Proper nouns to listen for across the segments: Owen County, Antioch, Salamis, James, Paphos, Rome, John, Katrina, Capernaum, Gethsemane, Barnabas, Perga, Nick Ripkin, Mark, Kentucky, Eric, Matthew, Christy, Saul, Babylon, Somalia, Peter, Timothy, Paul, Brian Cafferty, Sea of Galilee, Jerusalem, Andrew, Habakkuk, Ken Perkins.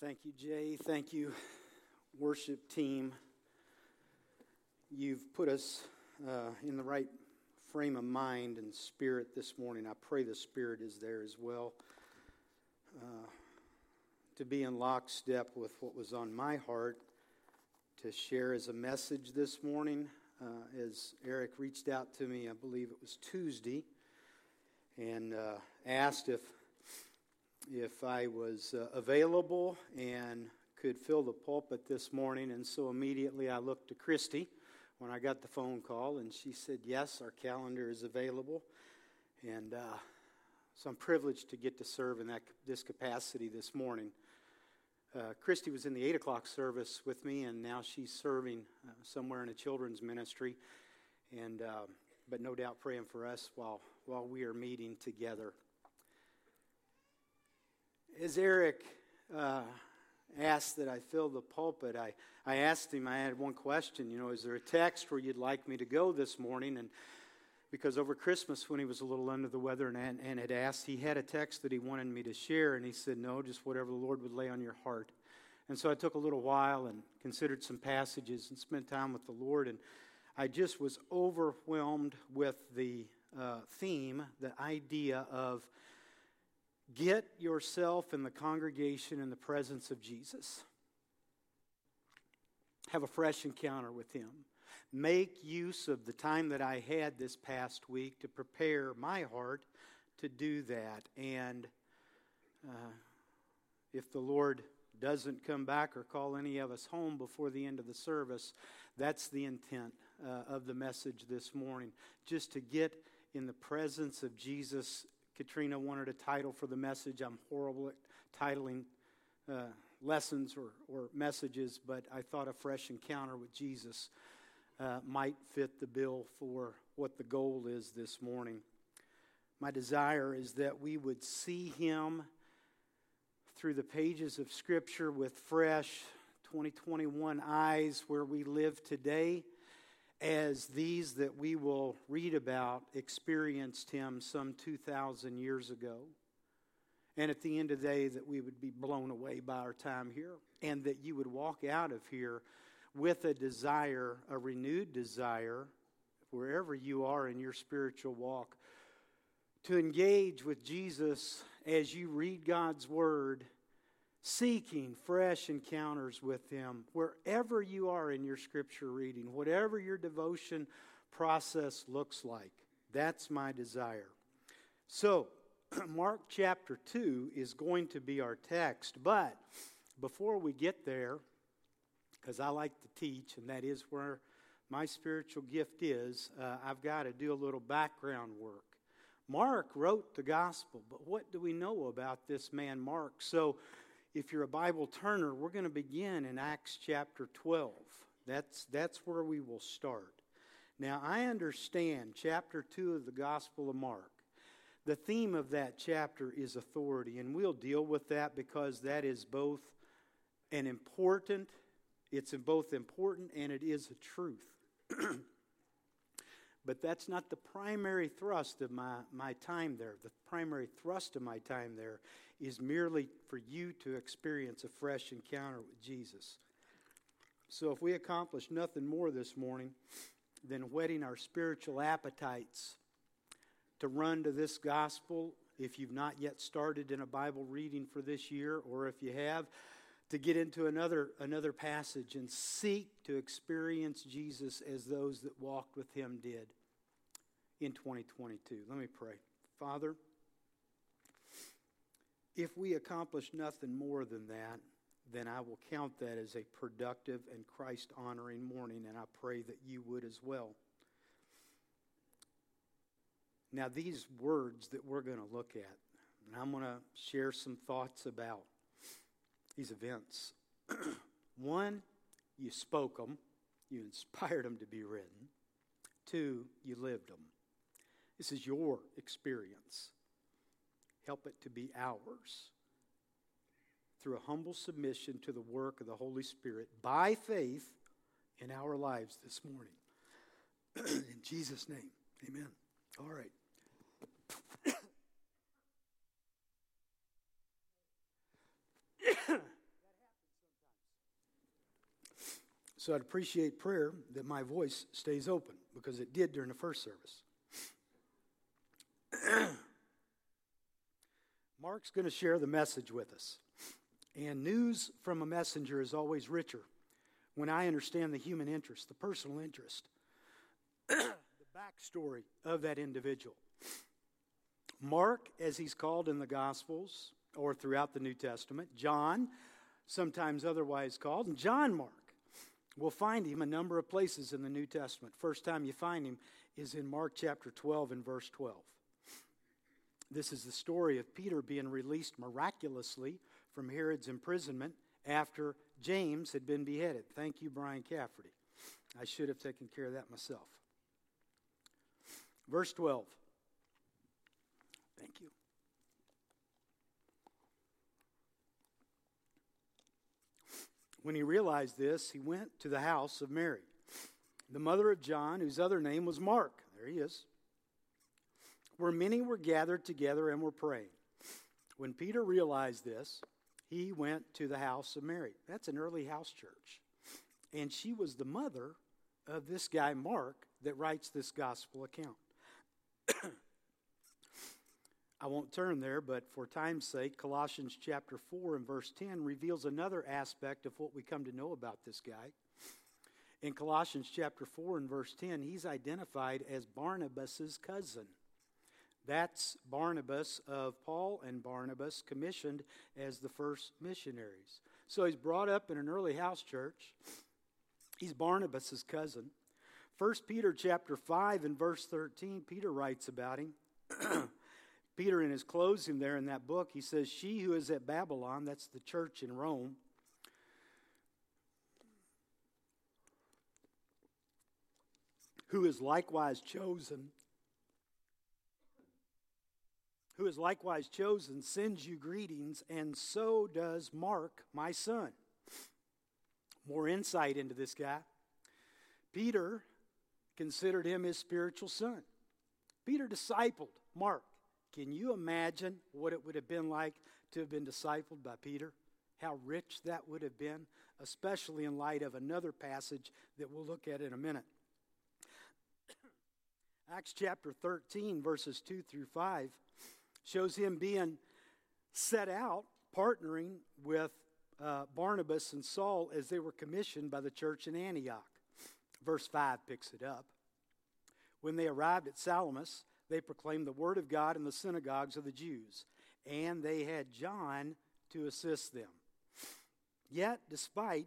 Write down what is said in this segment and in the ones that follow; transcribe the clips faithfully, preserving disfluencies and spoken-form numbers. Thank you, Jay. Thank you, worship team. You've put us uh, in the right frame of mind and spirit this morning. I pray the spirit is there as well uh, to be in lockstep with what was on my heart to share as a message this morning. Uh, as Eric reached out to me, I believe it was Tuesday, and uh, asked if if I was uh, available and could fill the pulpit this morning. And so immediately I looked to Christy when I got the phone call, and she said, yes, our calendar is available. And uh, so I'm privileged to get to serve in that this capacity this morning. Uh, Christy was in the eight o'clock service with me, and now she's serving uh, somewhere in a children's ministry, and uh, but no doubt praying for us while while we are meeting together. As Eric uh, asked that I fill the pulpit, I, I asked him, I had one question, you know, is there a text where you'd like me to go this morning? And because over Christmas when he was a little under the weather and, and had asked, he had a text that he wanted me to share, and he said, no, just whatever the Lord would lay on your heart. And so I took a little while and considered some passages and spent time with the Lord, and I just was overwhelmed with the uh, theme, the idea of get yourself in the congregation in the presence of Jesus. Have a fresh encounter with him. Make use of the time that I had this past week to prepare my heart to do that. And uh, if the Lord doesn't come back or call any of us home before the end of the service, that's the intent uh, of the message this morning, just to get in the presence of Jesus. Katrina wanted a title for the message. I'm horrible at titling uh, lessons or, or messages, but I thought a fresh encounter with Jesus uh, might fit the bill for what the goal is this morning. My desire is that we would see him through the pages of Scripture with fresh twenty twenty-one eyes where we live today, as these that we will read about experienced him some two thousand years ago. And at the end of the day, that we would be blown away by our time here, and that you would walk out of here with a desire, a renewed desire, wherever you are in your spiritual walk, to engage with Jesus as you read God's Word, seeking fresh encounters with him wherever you are in your Scripture reading, whatever your devotion process looks like. That's my desire. So, Mark chapter two is going to be our text, but before we get there, because I like to teach, and that is where my spiritual gift is, uh, I've got to do a little background work. Mark wrote the gospel, but what do we know about this man, Mark? So, if you're a Bible turner, we're going to begin in Acts chapter twelve. That's, that's where we will start. Now, I understand chapter two of the Gospel of Mark. The theme of that chapter is authority, and we'll deal with that because that is both an important, it's both important and it is a truth. But that's not the primary thrust of my, my time there. The primary thrust of my time there is merely for you to experience a fresh encounter with Jesus. So if we accomplish nothing more this morning than whetting our spiritual appetites to run to this gospel, if you've not yet started in a Bible reading for this year, or if you have, to get into another another passage and seek to experience Jesus as those that walked with him did in twenty twenty-two. Let me pray. Father, if we accomplish nothing more than that, then I will count that as a productive and Christ-honoring morning, and I pray that you would as well. Now, these words that we're going to look at, and I'm going to share some thoughts about these events. One, you spoke them. You inspired them to be written. Two, you lived them. This is your experience. Help it to be ours through a humble submission to the work of the Holy Spirit by faith in our lives this morning. In Jesus' name, amen. All right. So I'd appreciate prayer that my voice stays open, because it did during the first service. Mark's going to share the message with us. And news from a messenger is always richer when I understand the human interest, the personal interest, the backstory of that individual. Mark, as he's called in the Gospels or throughout the New Testament, John, sometimes otherwise called, and John Mark. We'll find him a number of places in the New Testament. First time you find him is in Mark chapter twelve and verse twelve. This is the story of Peter being released miraculously from Herod's imprisonment after James had been beheaded. Thank you, Brian Cafferty. I should have taken care of that myself. Verse twelve. Thank you. When he realized this, he went to the house of Mary, the mother of John, whose other name was Mark. There he is. Where many were gathered together and were praying. When Peter realized this, he went to the house of Mary. That's an early house church. And she was the mother of this guy, Mark, that writes this gospel account. I won't turn there, but for time's sake, Colossians chapter four and verse ten reveals another aspect of what we come to know about this guy. In Colossians chapter four and verse ten, he's identified as Barnabas's cousin. That's Barnabas of Paul and Barnabas, commissioned as the first missionaries. So he's brought up in an early house church. He's Barnabas's cousin. First Peter chapter five and verse thirteen, Peter writes about him. Peter, in his closing there in that book, he says, she who is at Babylon, that's the church in Rome, who is likewise chosen, who is likewise chosen, sends you greetings, and so does Mark, my son. More insight into this guy. Peter considered him his spiritual son. Peter discipled Mark. Can you imagine what it would have been like to have been discipled by Peter? How rich that would have been, especially in light of another passage that we'll look at in a minute. Acts chapter thirteen, verses two through five, shows him being set out, partnering with uh, Barnabas and Saul as they were commissioned by the church in Antioch. Verse five picks it up. When they arrived at Salamis, they proclaimed the word of God in the synagogues of the Jews, and they had John to assist them. Yet, despite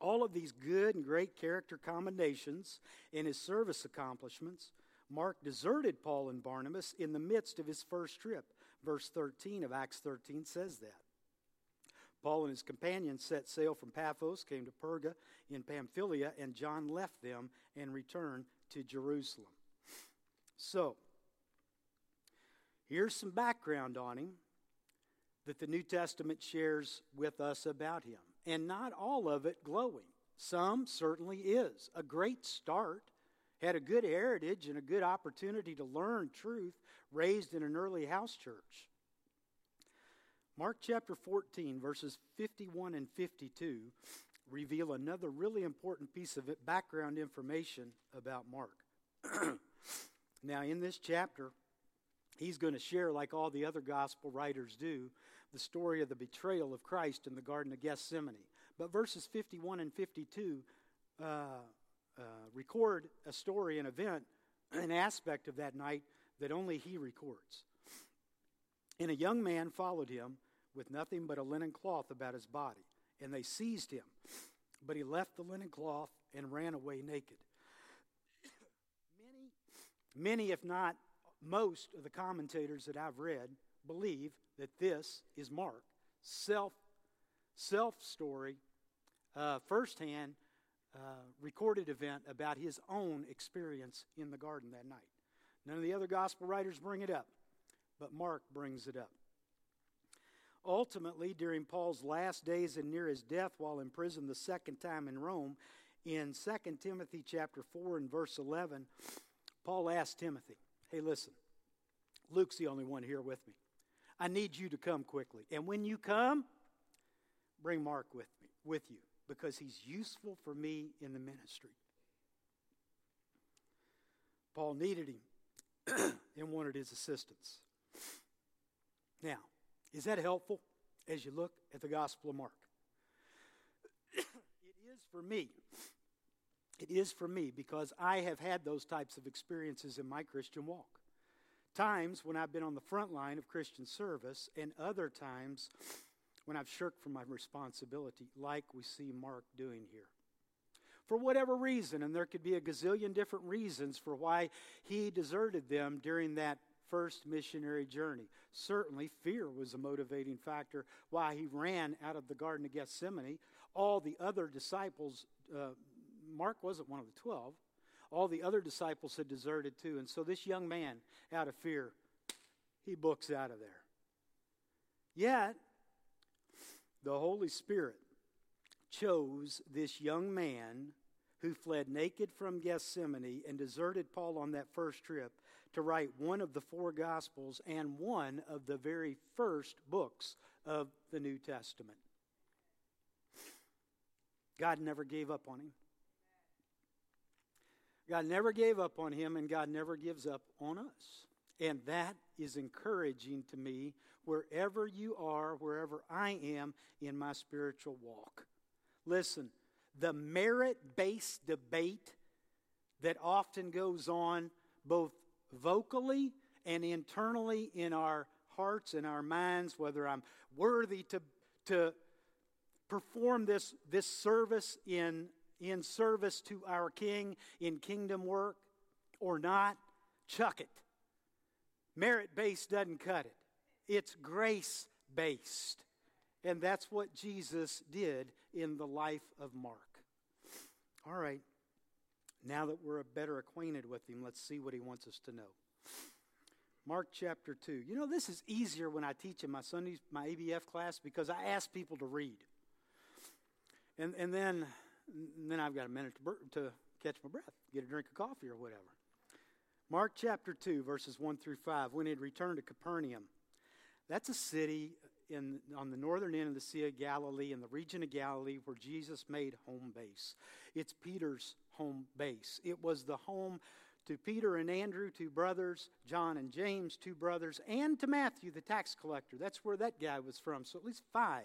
all of these good and great character commendations and his service accomplishments, Mark deserted Paul and Barnabas in the midst of his first trip. Verse thirteen of Acts thirteen says that. Paul and his companions set sail from Paphos, came to Perga in Pamphylia, and John left them and returned to Jerusalem. So, here's some background on him that the New Testament shares with us about him. And not all of it glowing. Some certainly is. A great start, had a good heritage and a good opportunity to learn truth, raised in an early house church. Mark chapter fourteen, verses fifty-one and fifty-two reveal another really important piece of it, background information about Mark. Now, in this chapter, he's going to share, like all the other gospel writers do, the story of the betrayal of Christ in the Garden of Gethsemane. But verses fifty-one and fifty-two uh, uh, record a story, an event, an aspect of that night that only he records. And a young man followed him with nothing but a linen cloth about his body, and they seized him. But he left the linen cloth and ran away naked. Many, if not most, of the commentators that I've read believe that this is Mark, self, self-story, uh, firsthand, uh, recorded event about his own experience in the garden that night. None of the other gospel writers bring it up, but Mark brings it up. Ultimately, during Paul's last days and near his death while imprisoned the second time in Rome, in Second Timothy chapter four and verse eleven, Paul asked Timothy, hey, listen, Luke's the only one here with me. I need you to come quickly. And when you come, bring Mark with me, with you. because he's useful for me in the ministry. Paul needed him and wanted his assistance. Now, is that helpful as you look at the Gospel of Mark? It is for me. It is for me because I have had those types of experiences in my Christian walk. Times when I've been on the front line of Christian service, and other times when I've shirked from my responsibility, like we see Mark doing here. For whatever reason, and there could be a gazillion different reasons for why he deserted them during that first missionary journey. Certainly, fear was a motivating factor why he ran out of the Garden of Gethsemane. All the other disciples, uh, Mark wasn't one of the twelve, all the other disciples had deserted too. And so this young man, out of fear, he books out of there. Yet, the Holy Spirit chose this young man who fled naked from Gethsemane and deserted Paul on that first trip to write one of the four Gospels and one of the very first books of the New Testament. God never gave up on him. God never gave up on him, and God never gives up on us. And that is encouraging to me wherever you are, wherever I am in my spiritual walk. Listen, the merit-based debate that often goes on both vocally and internally in our hearts and our minds, whether I'm worthy to, to perform this, this service in in service to our King, in kingdom work, or not, chuck it. Merit-based doesn't cut it. It's grace-based. And that's what Jesus did in the life of Mark. All right, now that we're better acquainted with him, let's see what he wants us to know. Mark chapter two. You know, this is easier when I teach in my Sundays, my A B F class, because I ask people to read. And, and then... And then I've got a minute to, bur- to catch my breath, get a drink of coffee or whatever. Mark chapter two, verses one through five, when he had returned to Capernaum. That's a city in on the northern end of the Sea of Galilee, in the region of Galilee, where Jesus made home base. It's Peter's home base. It was the home to Peter and Andrew, two brothers, John and James, two brothers, and to Matthew, the tax collector. That's where that guy was from, so at least five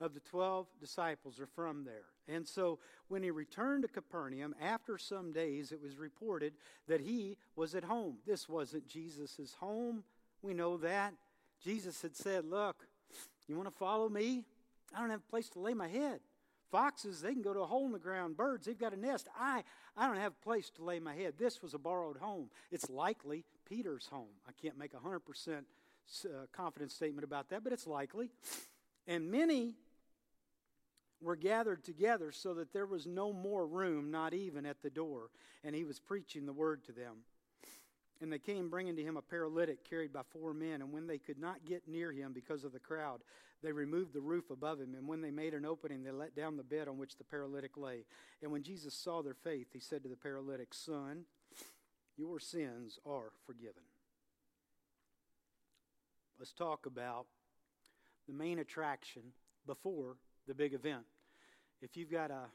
of the twelve disciples are from there. And so when he returned to Capernaum, after some days, it was reported that he was at home. This wasn't Jesus' home. We know that. Jesus had said, look, you want to follow me? I don't have a place to lay my head. Foxes, they can go to a hole in the ground. Birds, they've got a nest. I, I don't have a place to lay my head. This was a borrowed home. It's likely Peter's home. I can't make a one hundred percent confident statement about that, but it's likely. And many were gathered together so that there was no more room, not even at the door. And he was preaching the word to them. And they came bringing to him a paralytic carried by four men. And when they could not get near him because of the crowd, they removed the roof above him. And when they made an opening, they let down the bed on which the paralytic lay. And when Jesus saw their faith, he said to the paralytic, Son, your sins are forgiven. Let's talk about the main attraction before the big event. If you've got a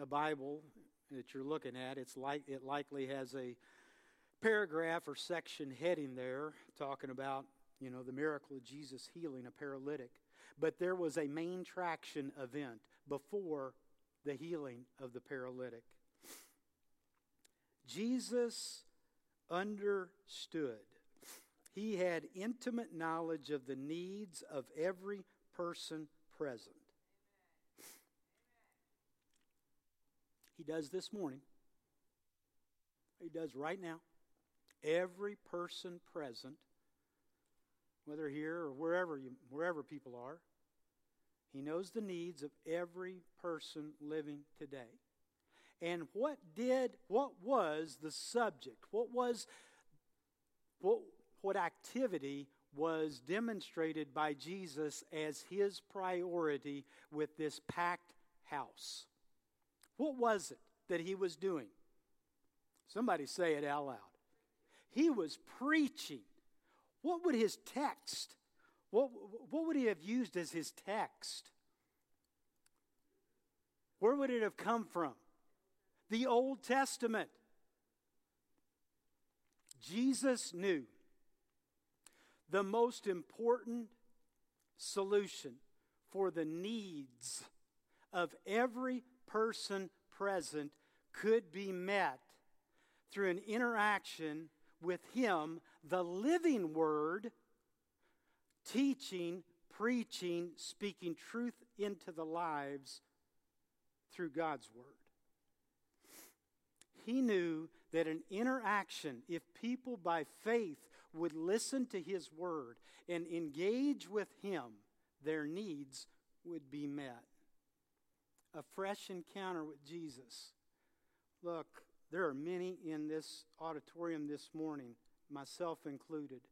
a Bible that you're looking at, it's like it likely has a paragraph or section heading there talking about, you know, the miracle of Jesus healing a paralytic. But there was a main traction event before the healing of the paralytic. Jesus understood. He had intimate knowledge of the needs of every person present. He does this morning. He does right now. Every person present, whether here or wherever you, wherever people are, he knows the needs of every person living today. And what did, what was the subject? What was, what What activity was demonstrated by Jesus as his priority with this packed house? What was it that he was doing? Somebody say it out loud. He was preaching. What would his text, what, what would he have used as his text? Where would it have come from? The Old Testament. Jesus knew the most important solution for the needs of every person present could be met through an interaction with Him, the living Word, teaching, preaching, speaking truth into the lives through God's Word. He knew that an interaction, if people by faith would listen to His Word and engage with Him, their needs would be met. A fresh encounter with Jesus. Look, there are many in this auditorium this morning, myself included.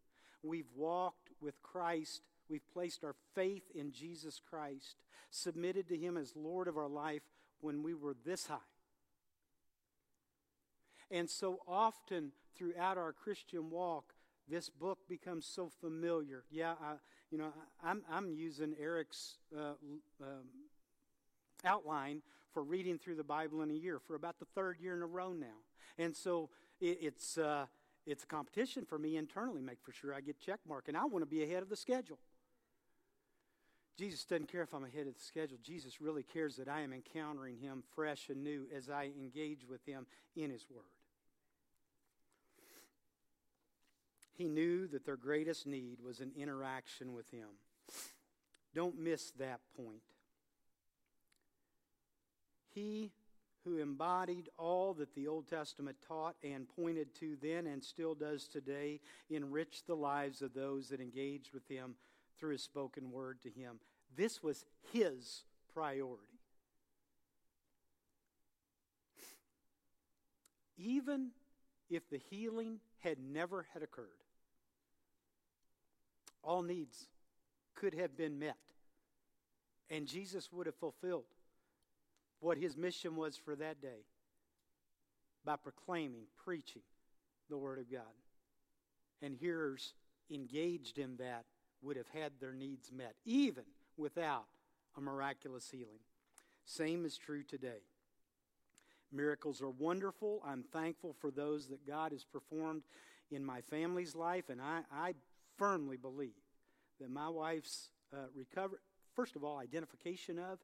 We've walked with Christ. We've placed our faith in Jesus Christ, submitted to Him as Lord of our life when we were this high. And so often throughout our Christian walk, this book becomes so familiar. Yeah, I, you know, I, I'm I'm using Eric's uh, um, outline for reading through the Bible in a year for about the third year in a row now. And so it, it's uh, it's a competition for me internally, make for sure I get check mark, and I want to be ahead of the schedule. Jesus doesn't care if I'm ahead of the schedule. Jesus really cares that I am encountering Him fresh and new as I engage with Him in His Word. He knew that their greatest need was an interaction with Him. Don't miss that point. He who embodied all that the Old Testament taught and pointed to then and still does today enriched the lives of those that engaged with Him through His spoken word to Him. This was His priority. Even if the healing had never had occurred, all needs could have been met, and Jesus would have fulfilled what His mission was for that day by proclaiming, preaching the Word of God. And hearers engaged in that would have had their needs met, even without a miraculous healing. Same is true today. Miracles are wonderful. I'm thankful for those that God has performed in my family's life, and I, I firmly believe that my wife's uh, recovery, first of all, identification of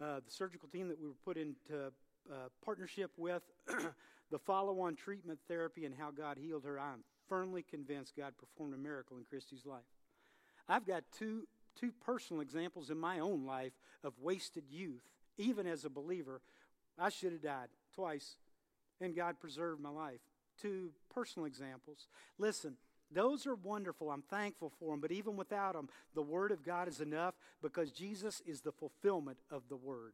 uh, the surgical team that we were put into uh, partnership with, the follow-on treatment therapy and how God healed her, I am firmly convinced God performed a miracle in Christy's life. I've got two, two personal examples in my own life of wasted youth. Even as a believer, I should have died twice, and God preserved my life. Two personal examples. Listen, those are wonderful. I'm thankful for them, but even without them, the Word of God is enough because Jesus is the fulfillment of the Word.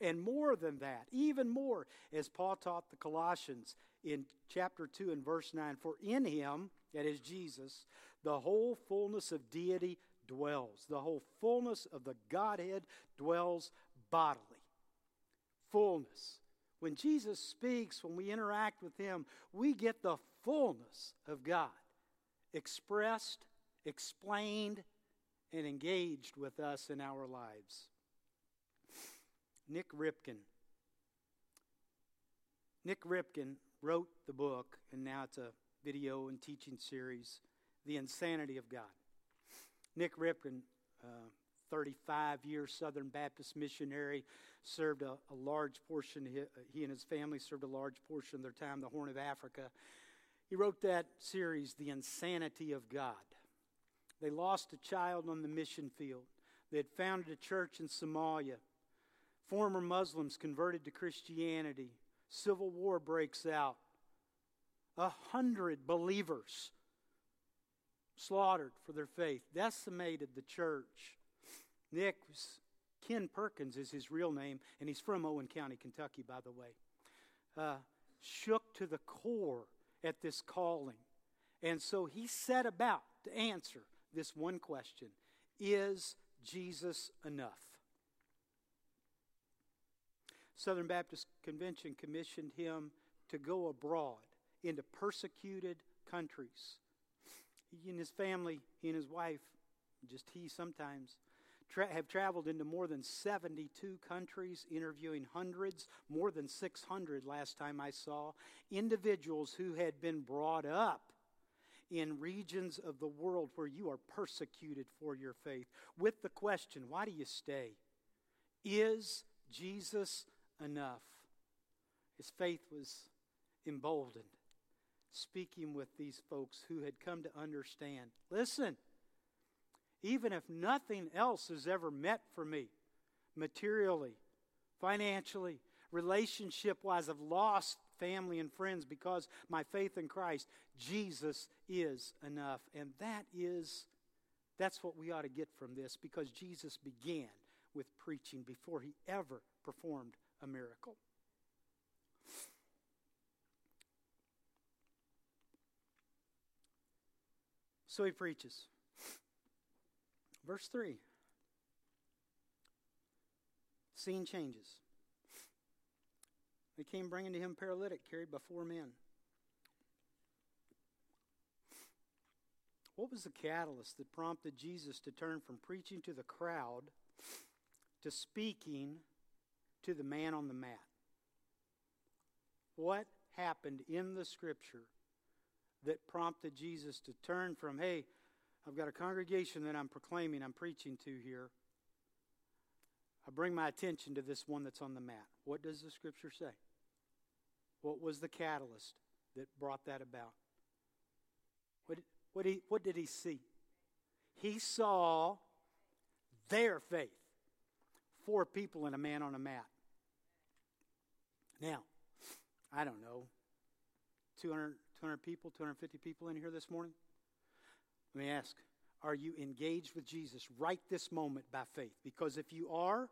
And more than that, even more, as Paul taught the Colossians in chapter two and verse nine, for in Him, that is Jesus, the whole fullness of deity dwells. The whole fullness of the Godhead dwells bodily. Fullness. When Jesus speaks, when we interact with Him, we get the fullness of God expressed, explained, and engaged with us in our lives. Nick Ripkin. Nick Ripkin wrote the book, and now it's a video and teaching series, The Insanity of God. Nick Ripkin, uh, thirty-five-year Southern Baptist missionary, served a, a large portion, he and his family served a large portion of their time in the Horn of Africa. He wrote that series, The Insanity of God. They lost a child on the mission field. They had founded a church in Somalia. Former Muslims converted to Christianity. Civil war breaks out. A hundred believers slaughtered for their faith, decimated the church. Nick was, Ken Perkins is his real name, and he's from Owen County, Kentucky, by the way. Uh, shook to the core at this calling. And so he set about to answer this one question: is Jesus enough? Southern Baptist Convention commissioned him to go abroad into persecuted countries. He and his family, he and his wife, just he sometimes, tra- have traveled into more than seventy-two countries, interviewing hundreds, more than six hundred last time I saw, individuals who had been brought up in regions of the world where you are persecuted for your faith, with the question, why do you stay? Is Jesus enough? His faith was emboldened, speaking with these folks who had come to understand, listen, even if nothing else is ever met for me, materially, financially, relationship-wise, I've lost family and friends because my faith in Christ, Jesus is enough. And that is, that's what we ought to get from this, because Jesus began with preaching before he ever performed a miracle. So he preaches. Verse three. Scene changes. They came bringing to him a paralytic carried by four men. What was the catalyst that prompted Jesus to turn from preaching to the crowd to speaking to the man on the mat? What happened in the Scripture that prompted Jesus to turn from, hey, I've got a congregation that I'm proclaiming, I'm preaching to here. I bring my attention to this one that's on the mat. What does the Scripture say? What was the catalyst that brought that about? What, what, he, what did he see? He saw their faith. Four people and a man on a mat. Now, I don't know, two hundred, two hundred people, two hundred fifty people in here this morning? Let me ask, are you engaged with Jesus right this moment by faith? Because if you are,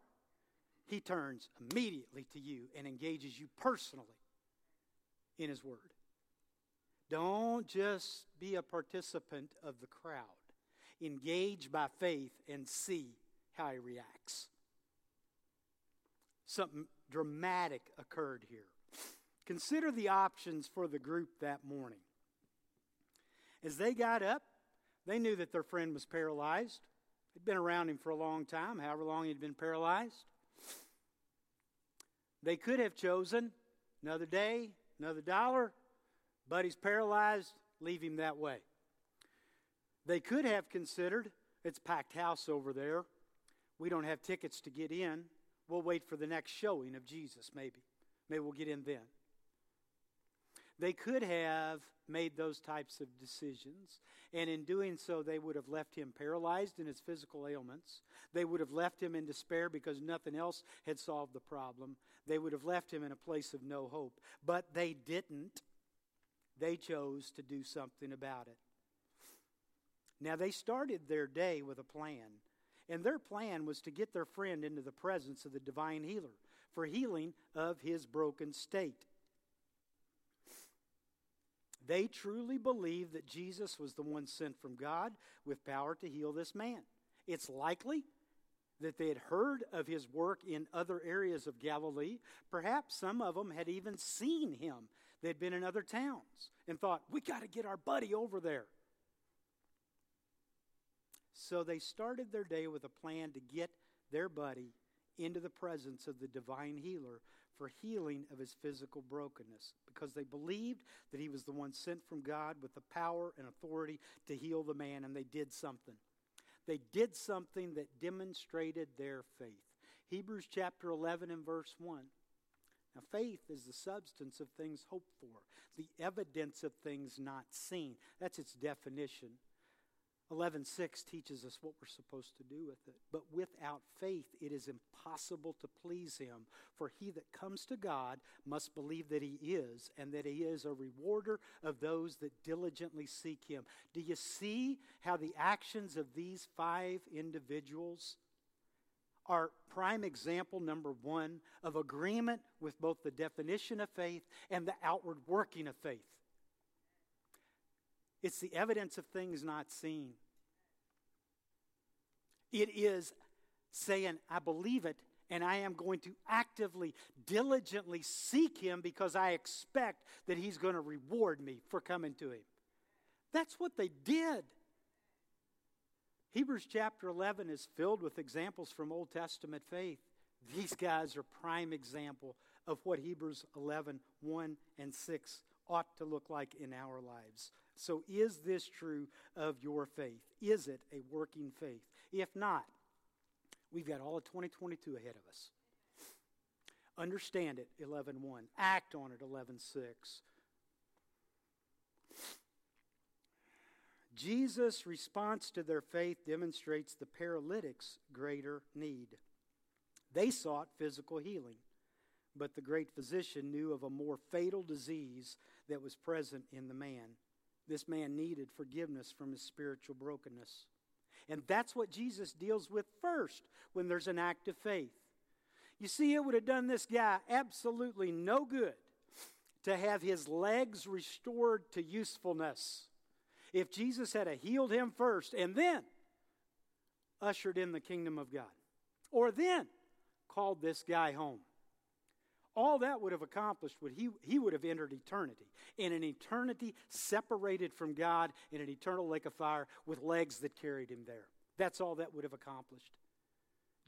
he turns immediately to you and engages you personally in his word. Don't just be a participant of the crowd. Engage by faith and see how he reacts. Something dramatic occurred here. Consider the options for the group that morning. As they got up, they knew that their friend was paralyzed. They'd been around him for a long time, however long he'd been paralyzed. They could have chosen another day, another dollar, but he's paralyzed, leave him that way. They could have considered, it's packed house over there. We don't have tickets to get in. We'll wait for the next showing of Jesus, maybe. Maybe we'll get in then. They could have made those types of decisions, and in doing so, they would have left him paralyzed in his physical ailments. They would have left him in despair because nothing else had solved the problem. They would have left him in a place of no hope, but they didn't. They chose to do something about it. Now, they started their day with a plan, and their plan was to get their friend into the presence of the divine healer for healing of his broken state. They truly believed that Jesus was the one sent from God with power to heal this man. It's likely that they had heard of his work in other areas of Galilee. Perhaps some of them had even seen him. They'd been in other towns and thought, we got to get our buddy over there. So they started their day with a plan to get their buddy into the presence of the divine healer for healing of his physical brokenness, because they believed that he was the one sent from God with the power and authority to heal the man, and they did something. They did something that demonstrated their faith. Hebrews chapter eleven and verse one. Now, faith is the substance of things hoped for, the evidence of things not seen. That's its definition. eleven six teaches us what we're supposed to do with it. But without faith, it is impossible to please him. For he that comes to God must believe that he is, and that he is a rewarder of those that diligently seek him. Do you see how the actions of these five individuals are prime example number one of agreement with both the definition of faith and the outward working of faith? It's the evidence of things not seen. It is saying, I believe it, and I am going to actively, diligently seek him because I expect that he's going to reward me for coming to him. That's what they did. Hebrews chapter eleven is filled with examples from Old Testament faith. These guys are prime example of what Hebrews eleven, one and six ought to look like in our lives. So is this true of your faith? Is it a working faith? If not, we've got all of twenty twenty-two ahead of us. Understand it, eleven one. Act on it, eleven six. Jesus' response to their faith demonstrates the paralytic's greater need. They sought physical healing, but the great physician knew of a more fatal disease that was present in the man. This man needed forgiveness from his spiritual brokenness. And that's what Jesus deals with first when there's an act of faith. You see, it would have done this guy absolutely no good to have his legs restored to usefulness if Jesus had healed him first and then ushered in the kingdom of God, or then called this guy home. All that would have accomplished would he he would have entered eternity, in an eternity separated from God in an eternal lake of fire with legs that carried him there. That's all that would have accomplished.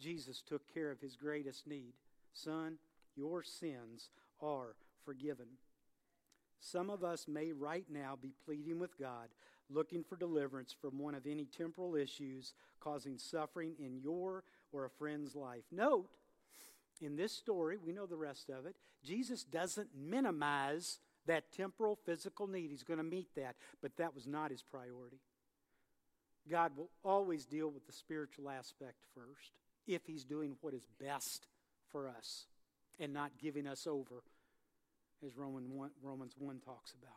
Jesus took care of his greatest need. Son, your sins are forgiven. Some of us may right now be pleading with God, looking for deliverance from one of any temporal issues causing suffering in your or a friend's life. Note, in this story, we know the rest of it, Jesus doesn't minimize that temporal physical need. He's going to meet that, but that was not his priority. God will always deal with the spiritual aspect first, if he's doing what is best for us and not giving us over, as Romans one, Romans one talks about.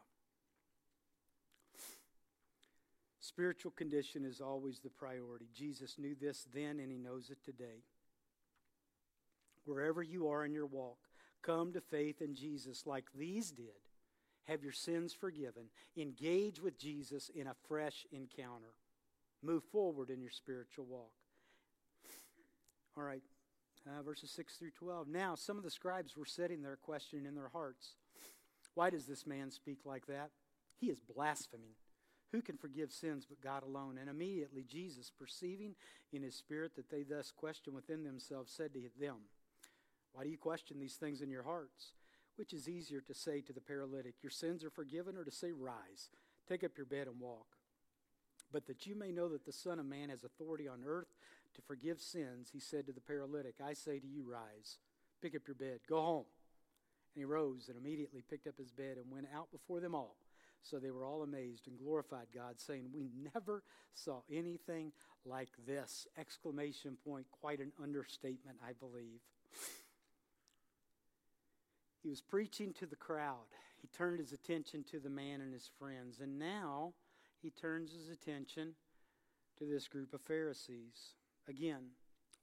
Spiritual condition is always the priority. Jesus knew this then, and he knows it today. Wherever you are in your walk, come to faith in Jesus like these did. Have your sins forgiven. Engage with Jesus in a fresh encounter. Move forward in your spiritual walk. All right, uh, verses six through twelve. Now, some of the scribes were sitting there questioning in their hearts, why does this man speak like that? He is blaspheming. Who can forgive sins but God alone? And immediately Jesus, perceiving in his spirit that they thus questioned within themselves, said to them, why do you question these things in your hearts? Which is easier to say to the paralytic, your sins are forgiven, or to say, rise, take up your bed and walk? But that you may know that the Son of Man has authority on earth to forgive sins, he said to the paralytic, I say to you, rise, pick up your bed, go home. And he rose and immediately picked up his bed and went out before them all. So they were all amazed and glorified God, saying, we never saw anything like this! Exclamation point, quite an understatement, I believe. He was preaching to the crowd. He turned his attention to the man and his friends. And now he turns his attention to this group of Pharisees. Again,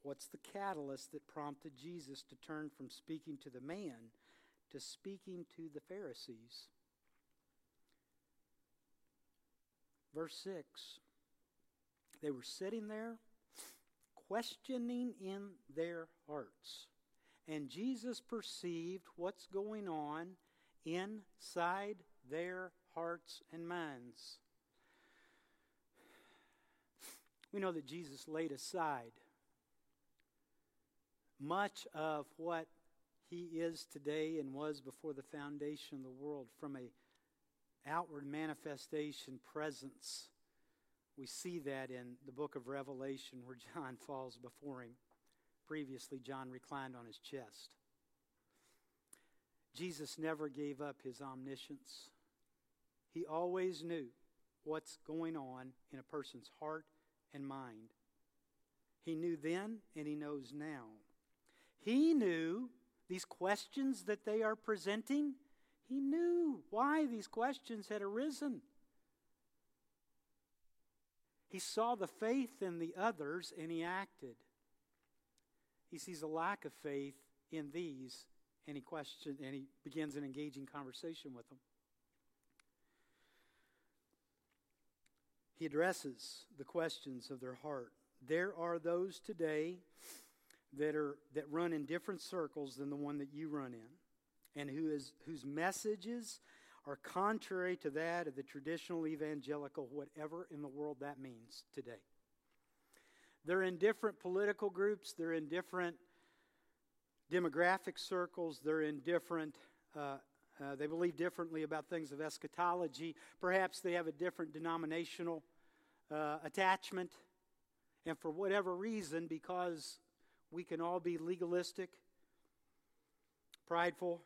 what's the catalyst that prompted Jesus to turn from speaking to the man to speaking to the Pharisees? Verse six, they were sitting there questioning in their hearts. And Jesus perceived what's going on inside their hearts and minds. We know that Jesus laid aside much of what he is today and was before the foundation of the world from a outward manifestation, presence. We see that in the book of Revelation where John falls before him. Previously, John reclined on his chest. Jesus never gave up his omniscience. He always knew what's going on in a person's heart and mind. He knew then, and he knows now. He knew these questions that they are presenting. He knew why these questions had arisen. He saw the faith in the others, and he acted. He sees a lack of faith in these, and he questioned, and he begins an engaging conversation with them. He addresses the questions of their heart. There are those today that are that run in different circles than the one that you run in, and who is, whose messages are contrary to that of the traditional evangelical, whatever in the world that means today. They're in different political groups. They're in different demographic circles. They're in different, uh, uh, they believe differently about things of eschatology. Perhaps they have a different denominational uh, attachment. And for whatever reason, because we can all be legalistic, prideful,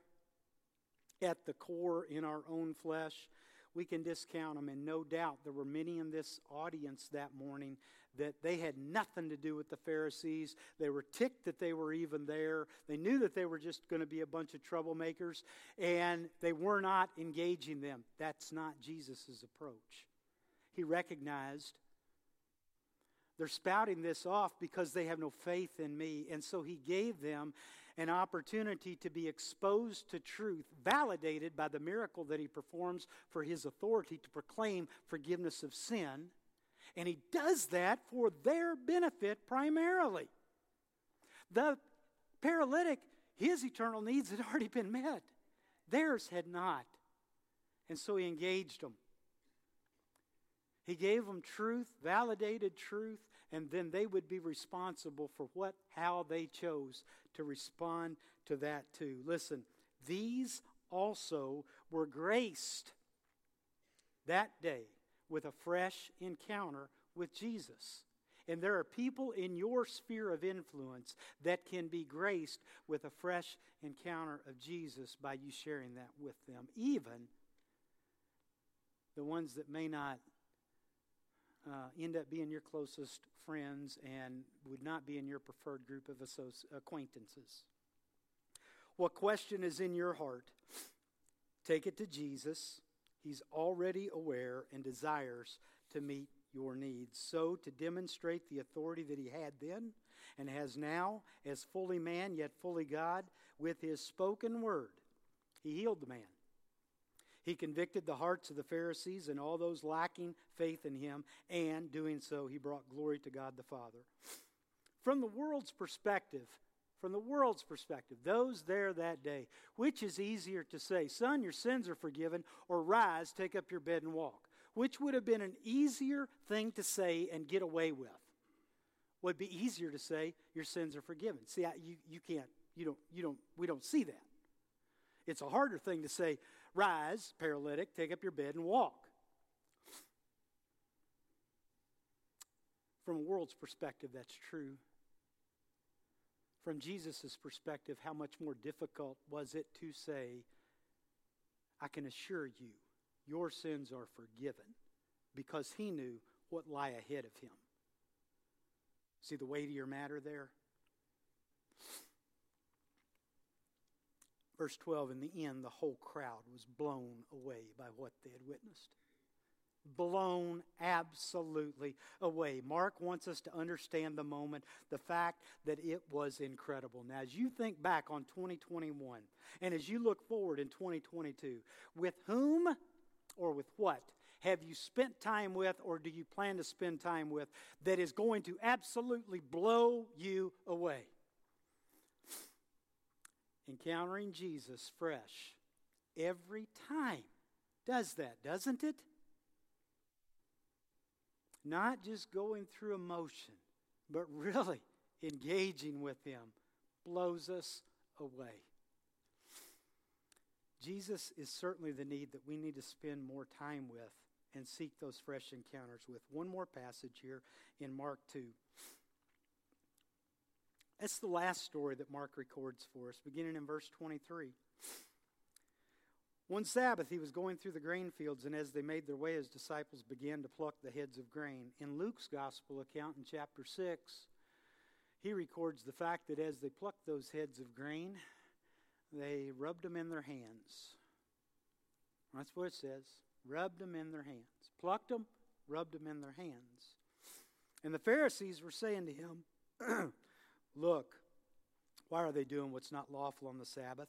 at the core in our own flesh, we can discount them. And no doubt there were many in this audience that morning that they had nothing to do with the Pharisees. They were ticked that they were even there. They knew that they were just going to be a bunch of troublemakers, and they were not engaging them. That's not Jesus' approach. He recognized they're spouting this off because they have no faith in me. And so he gave them an opportunity to be exposed to truth, validated by the miracle that he performs for his authority to proclaim forgiveness of sin. And he does that for their benefit primarily. The paralytic, his eternal needs had already been met. Theirs had not. And so he engaged them. He gave them truth, validated truth, and then they would be responsible for what, how they chose to respond to that too. Listen, these also were graced that day with a fresh encounter with Jesus. And there are people in your sphere of influence that can be graced with a fresh encounter of Jesus by you sharing that with them, even the ones that may not Uh, end up being your closest friends and would not be in your preferred group of associ- acquaintances. What question is in your heart? Take it to Jesus. He's already aware and desires to meet your needs. So to demonstrate the authority that he had then and has now as fully man yet fully God, with his spoken word, he healed the man. He convicted the hearts of the Pharisees and all those lacking faith in him, and doing so, he brought glory to God the Father. From the world's perspective, from the world's perspective, those there that day, which is easier to say, son, your sins are forgiven, or rise, take up your bed and walk? Which would have been an easier thing to say and get away with? Would be easier to say, your sins are forgiven. See, I, you, you can't, you don't, you don't, we don't see that. It's a harder thing to say, rise, paralytic, take up your bed and walk. From a world's perspective, that's true. From Jesus' perspective, how much more difficult was it to say, I can assure you, your sins are forgiven, because he knew what lay ahead of him. See the weightier matter there? Verse twelve, in the end, the whole crowd was blown away by what they had witnessed. Blown absolutely away. Mark wants us to understand the moment, the fact that it was incredible. Now, as you think back on twenty twenty-one, and as you look forward in twenty twenty-two, with whom or with what have you spent time with, or do you plan to spend time with, that is going to absolutely blow you away? Encountering Jesus fresh every time does that, doesn't it? Not just going through emotion, but really engaging with him blows us away. Jesus is certainly the need that we need to spend more time with and seek those fresh encounters with. One more passage here in Mark two. That's the last story that Mark records for us, beginning in verse twenty-three. One Sabbath he was going through the grain fields, and as they made their way, his disciples began to pluck the heads of grain. In Luke's gospel account in chapter six, he records the fact that as they plucked those heads of grain, they rubbed them in their hands. That's what it says. Rubbed them in their hands. Plucked them, rubbed them in their hands. And the Pharisees were saying to him, look, why are they doing what's not lawful on the Sabbath?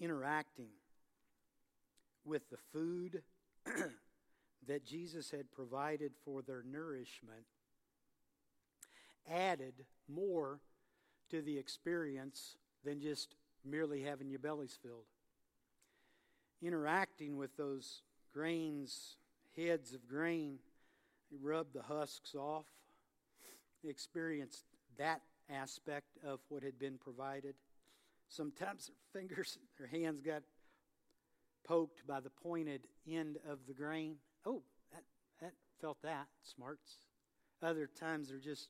interacting with the food that Jesus had provided for their nourishment added more to the experience than just merely having your bellies filled. Interacting with those grains, heads of grain, rubbed the husks off, experienced that aspect of what had been provided. Sometimes their fingers, their hands got poked by the pointed end of the grain. Oh, that, that felt that, smarts. Other times they're just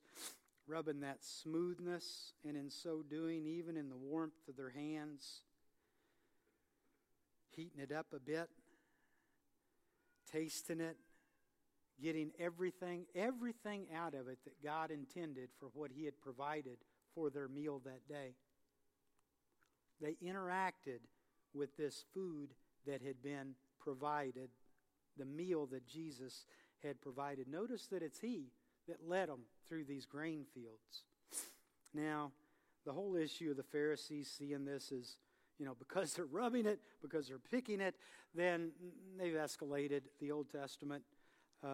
rubbing that smoothness, and in so doing, even in the warmth of their hands, heating it up a bit, tasting it, getting everything, everything out of it that God intended for what He had provided for their meal that day. They interacted with this food that had been provided, the meal that Jesus had provided. Notice that it's He that led them through these grain fields. Now, the whole issue of the Pharisees seeing this is, you know, because they're rubbing it, because they're picking it, then they've escalated the Old Testament uh,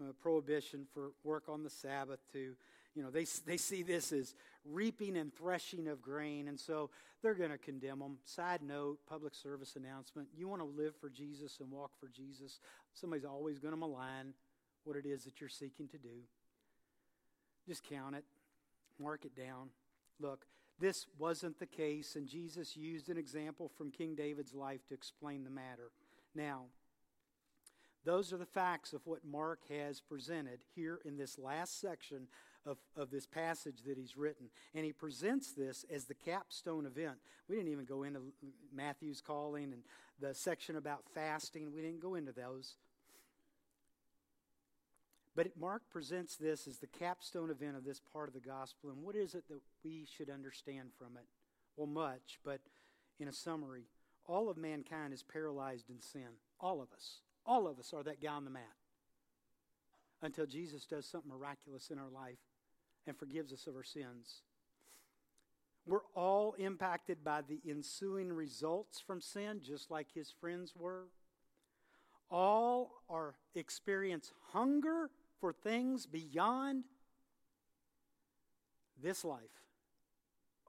uh, prohibition for work on the Sabbath to, you know, they they see this as reaping and threshing of grain, and so they're going to condemn them. Side note, public service announcement, you want to live for Jesus and walk for Jesus, somebody's always going to malign what it is that you're seeking to do. Just count it. Mark it down. Look, this wasn't the case, and Jesus used an example from King David's life to explain the matter. Now, those are the facts of what Mark has presented here in this last section of, of this passage that he's written. And he presents this as the capstone event. We didn't even go into Matthew's calling and the section about fasting. We didn't go into those. But Mark presents this as the capstone event of this part of the gospel. And what is it that we should understand from it? Well, much, but in a summary, all of mankind is paralyzed in sin. All of us. All of us are that guy on the mat. Until Jesus does something miraculous in our life and forgives us of our sins. We're all impacted by the ensuing results from sin, just like his friends were. All are experience hunger for things beyond this life.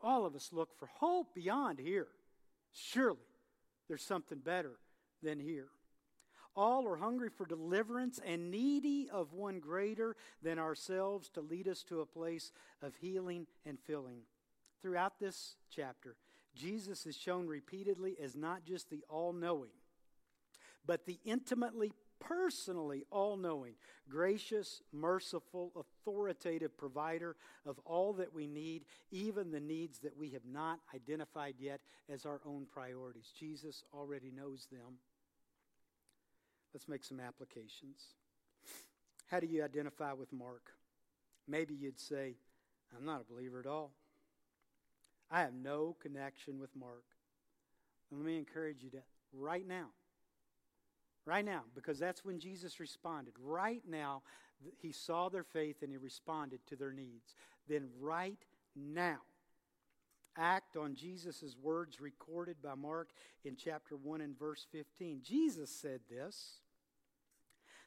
All of us look for hope beyond here. Surely there's something better than here. All are hungry for deliverance and needy of one greater than ourselves to lead us to a place of healing and filling. Throughout this chapter, Jesus is shown repeatedly as not just the all-knowing, but the intimately, personally all-knowing, gracious, merciful, authoritative provider of all that we need, even the needs that we have not identified yet as our own priorities. Jesus already knows them. Let's make some applications. How do you identify with Mark? Maybe you'd say, I'm not a believer at all. I have no connection with Mark. Let me encourage you to, right now, right now, because that's when Jesus responded. Right now, he saw their faith and he responded to their needs. Then right now, act on Jesus' words recorded by Mark in chapter one and verse fifteen. Jesus said this,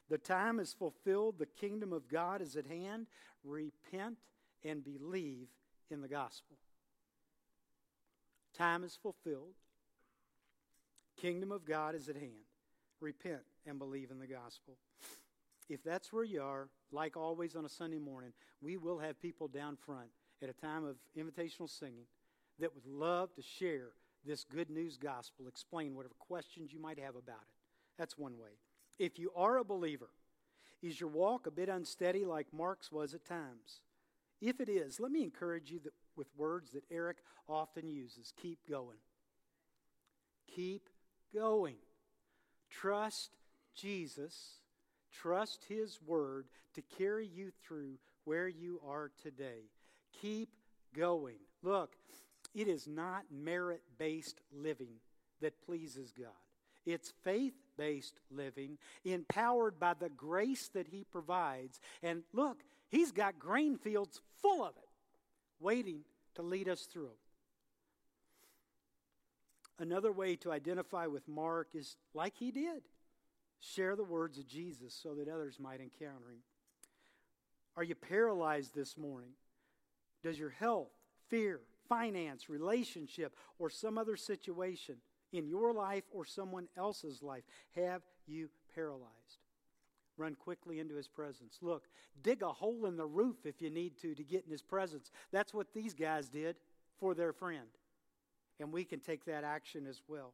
"The time is fulfilled, the kingdom of God is at hand. Repent and believe in the gospel." Time is fulfilled. Kingdom of God is at hand. Repent and believe in the gospel. If that's where you are, like always on a Sunday morning, we will have people down front at a time of invitational singing that would love to share this good news gospel, explain whatever questions you might have about it. That's one way. If you are a believer, is your walk a bit unsteady like Mark's was at times? If it is, let me encourage you that with words that Eric often uses. Keep going. Keep going. Trust Jesus. Trust His Word to carry you through where you are today. Keep going. Look, it is not merit-based living that pleases God. It's faith-based living, empowered by the grace that He provides. And look, He's got grain fields full of it, waiting to lead us through them. Another way to identify with Mark is, like he did, share the words of Jesus so that others might encounter him. Are you paralyzed this morning? Does your health, fear, finance, relationship, or some other situation in your life or someone else's life have you paralyzed? Run quickly into his presence. Look, dig a hole in the roof if you need to to get in his presence. That's what these guys did for their friend. And we can take that action as well.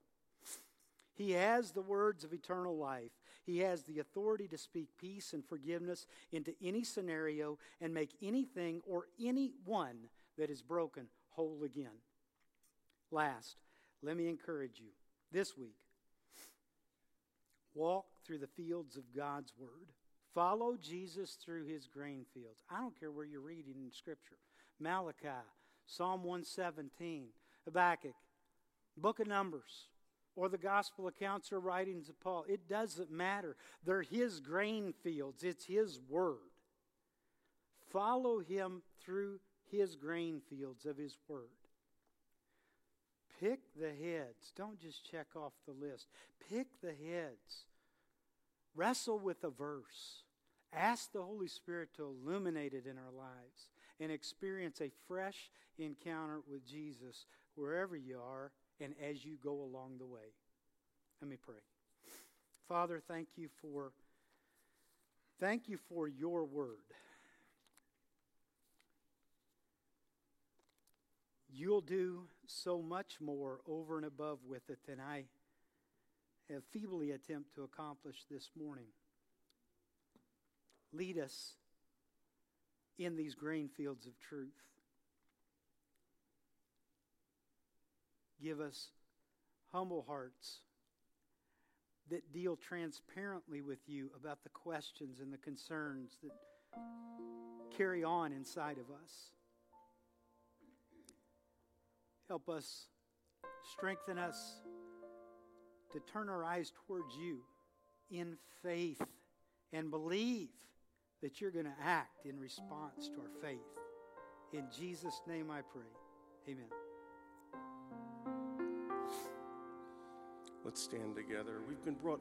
He has the words of eternal life. He has the authority to speak peace and forgiveness into any scenario and make anything or anyone that is broken whole again. Last, let me encourage you this week. Walk through the fields of God's Word. Follow Jesus through his grain fields. I don't care where you're reading in Scripture. Malachi, Psalm one seventeen, Habakkuk, Book of Numbers, or the gospel accounts or writings of Paul. It doesn't matter. They're his grain fields. It's his word. Follow him through his grain fields of his word. Pick the heads. Don't just check off the list. Pick the heads. Wrestle with a verse. Ask the Holy Spirit to illuminate it in our lives and experience a fresh encounter with Jesus wherever you are and as you go along the way. Let me pray. Father, thank you for, thank you for your word. You'll do so much more over and above with it than I have feebly attempted to accomplish this morning. Lead us in these grain fields of truth. Give us humble hearts that deal transparently with you about the questions and the concerns that carry on inside of us. Help us, strengthen us to turn our eyes towards you in faith and believe that you're going to act in response to our faith. In Jesus' name I pray. Amen. Let's stand together. We've been brought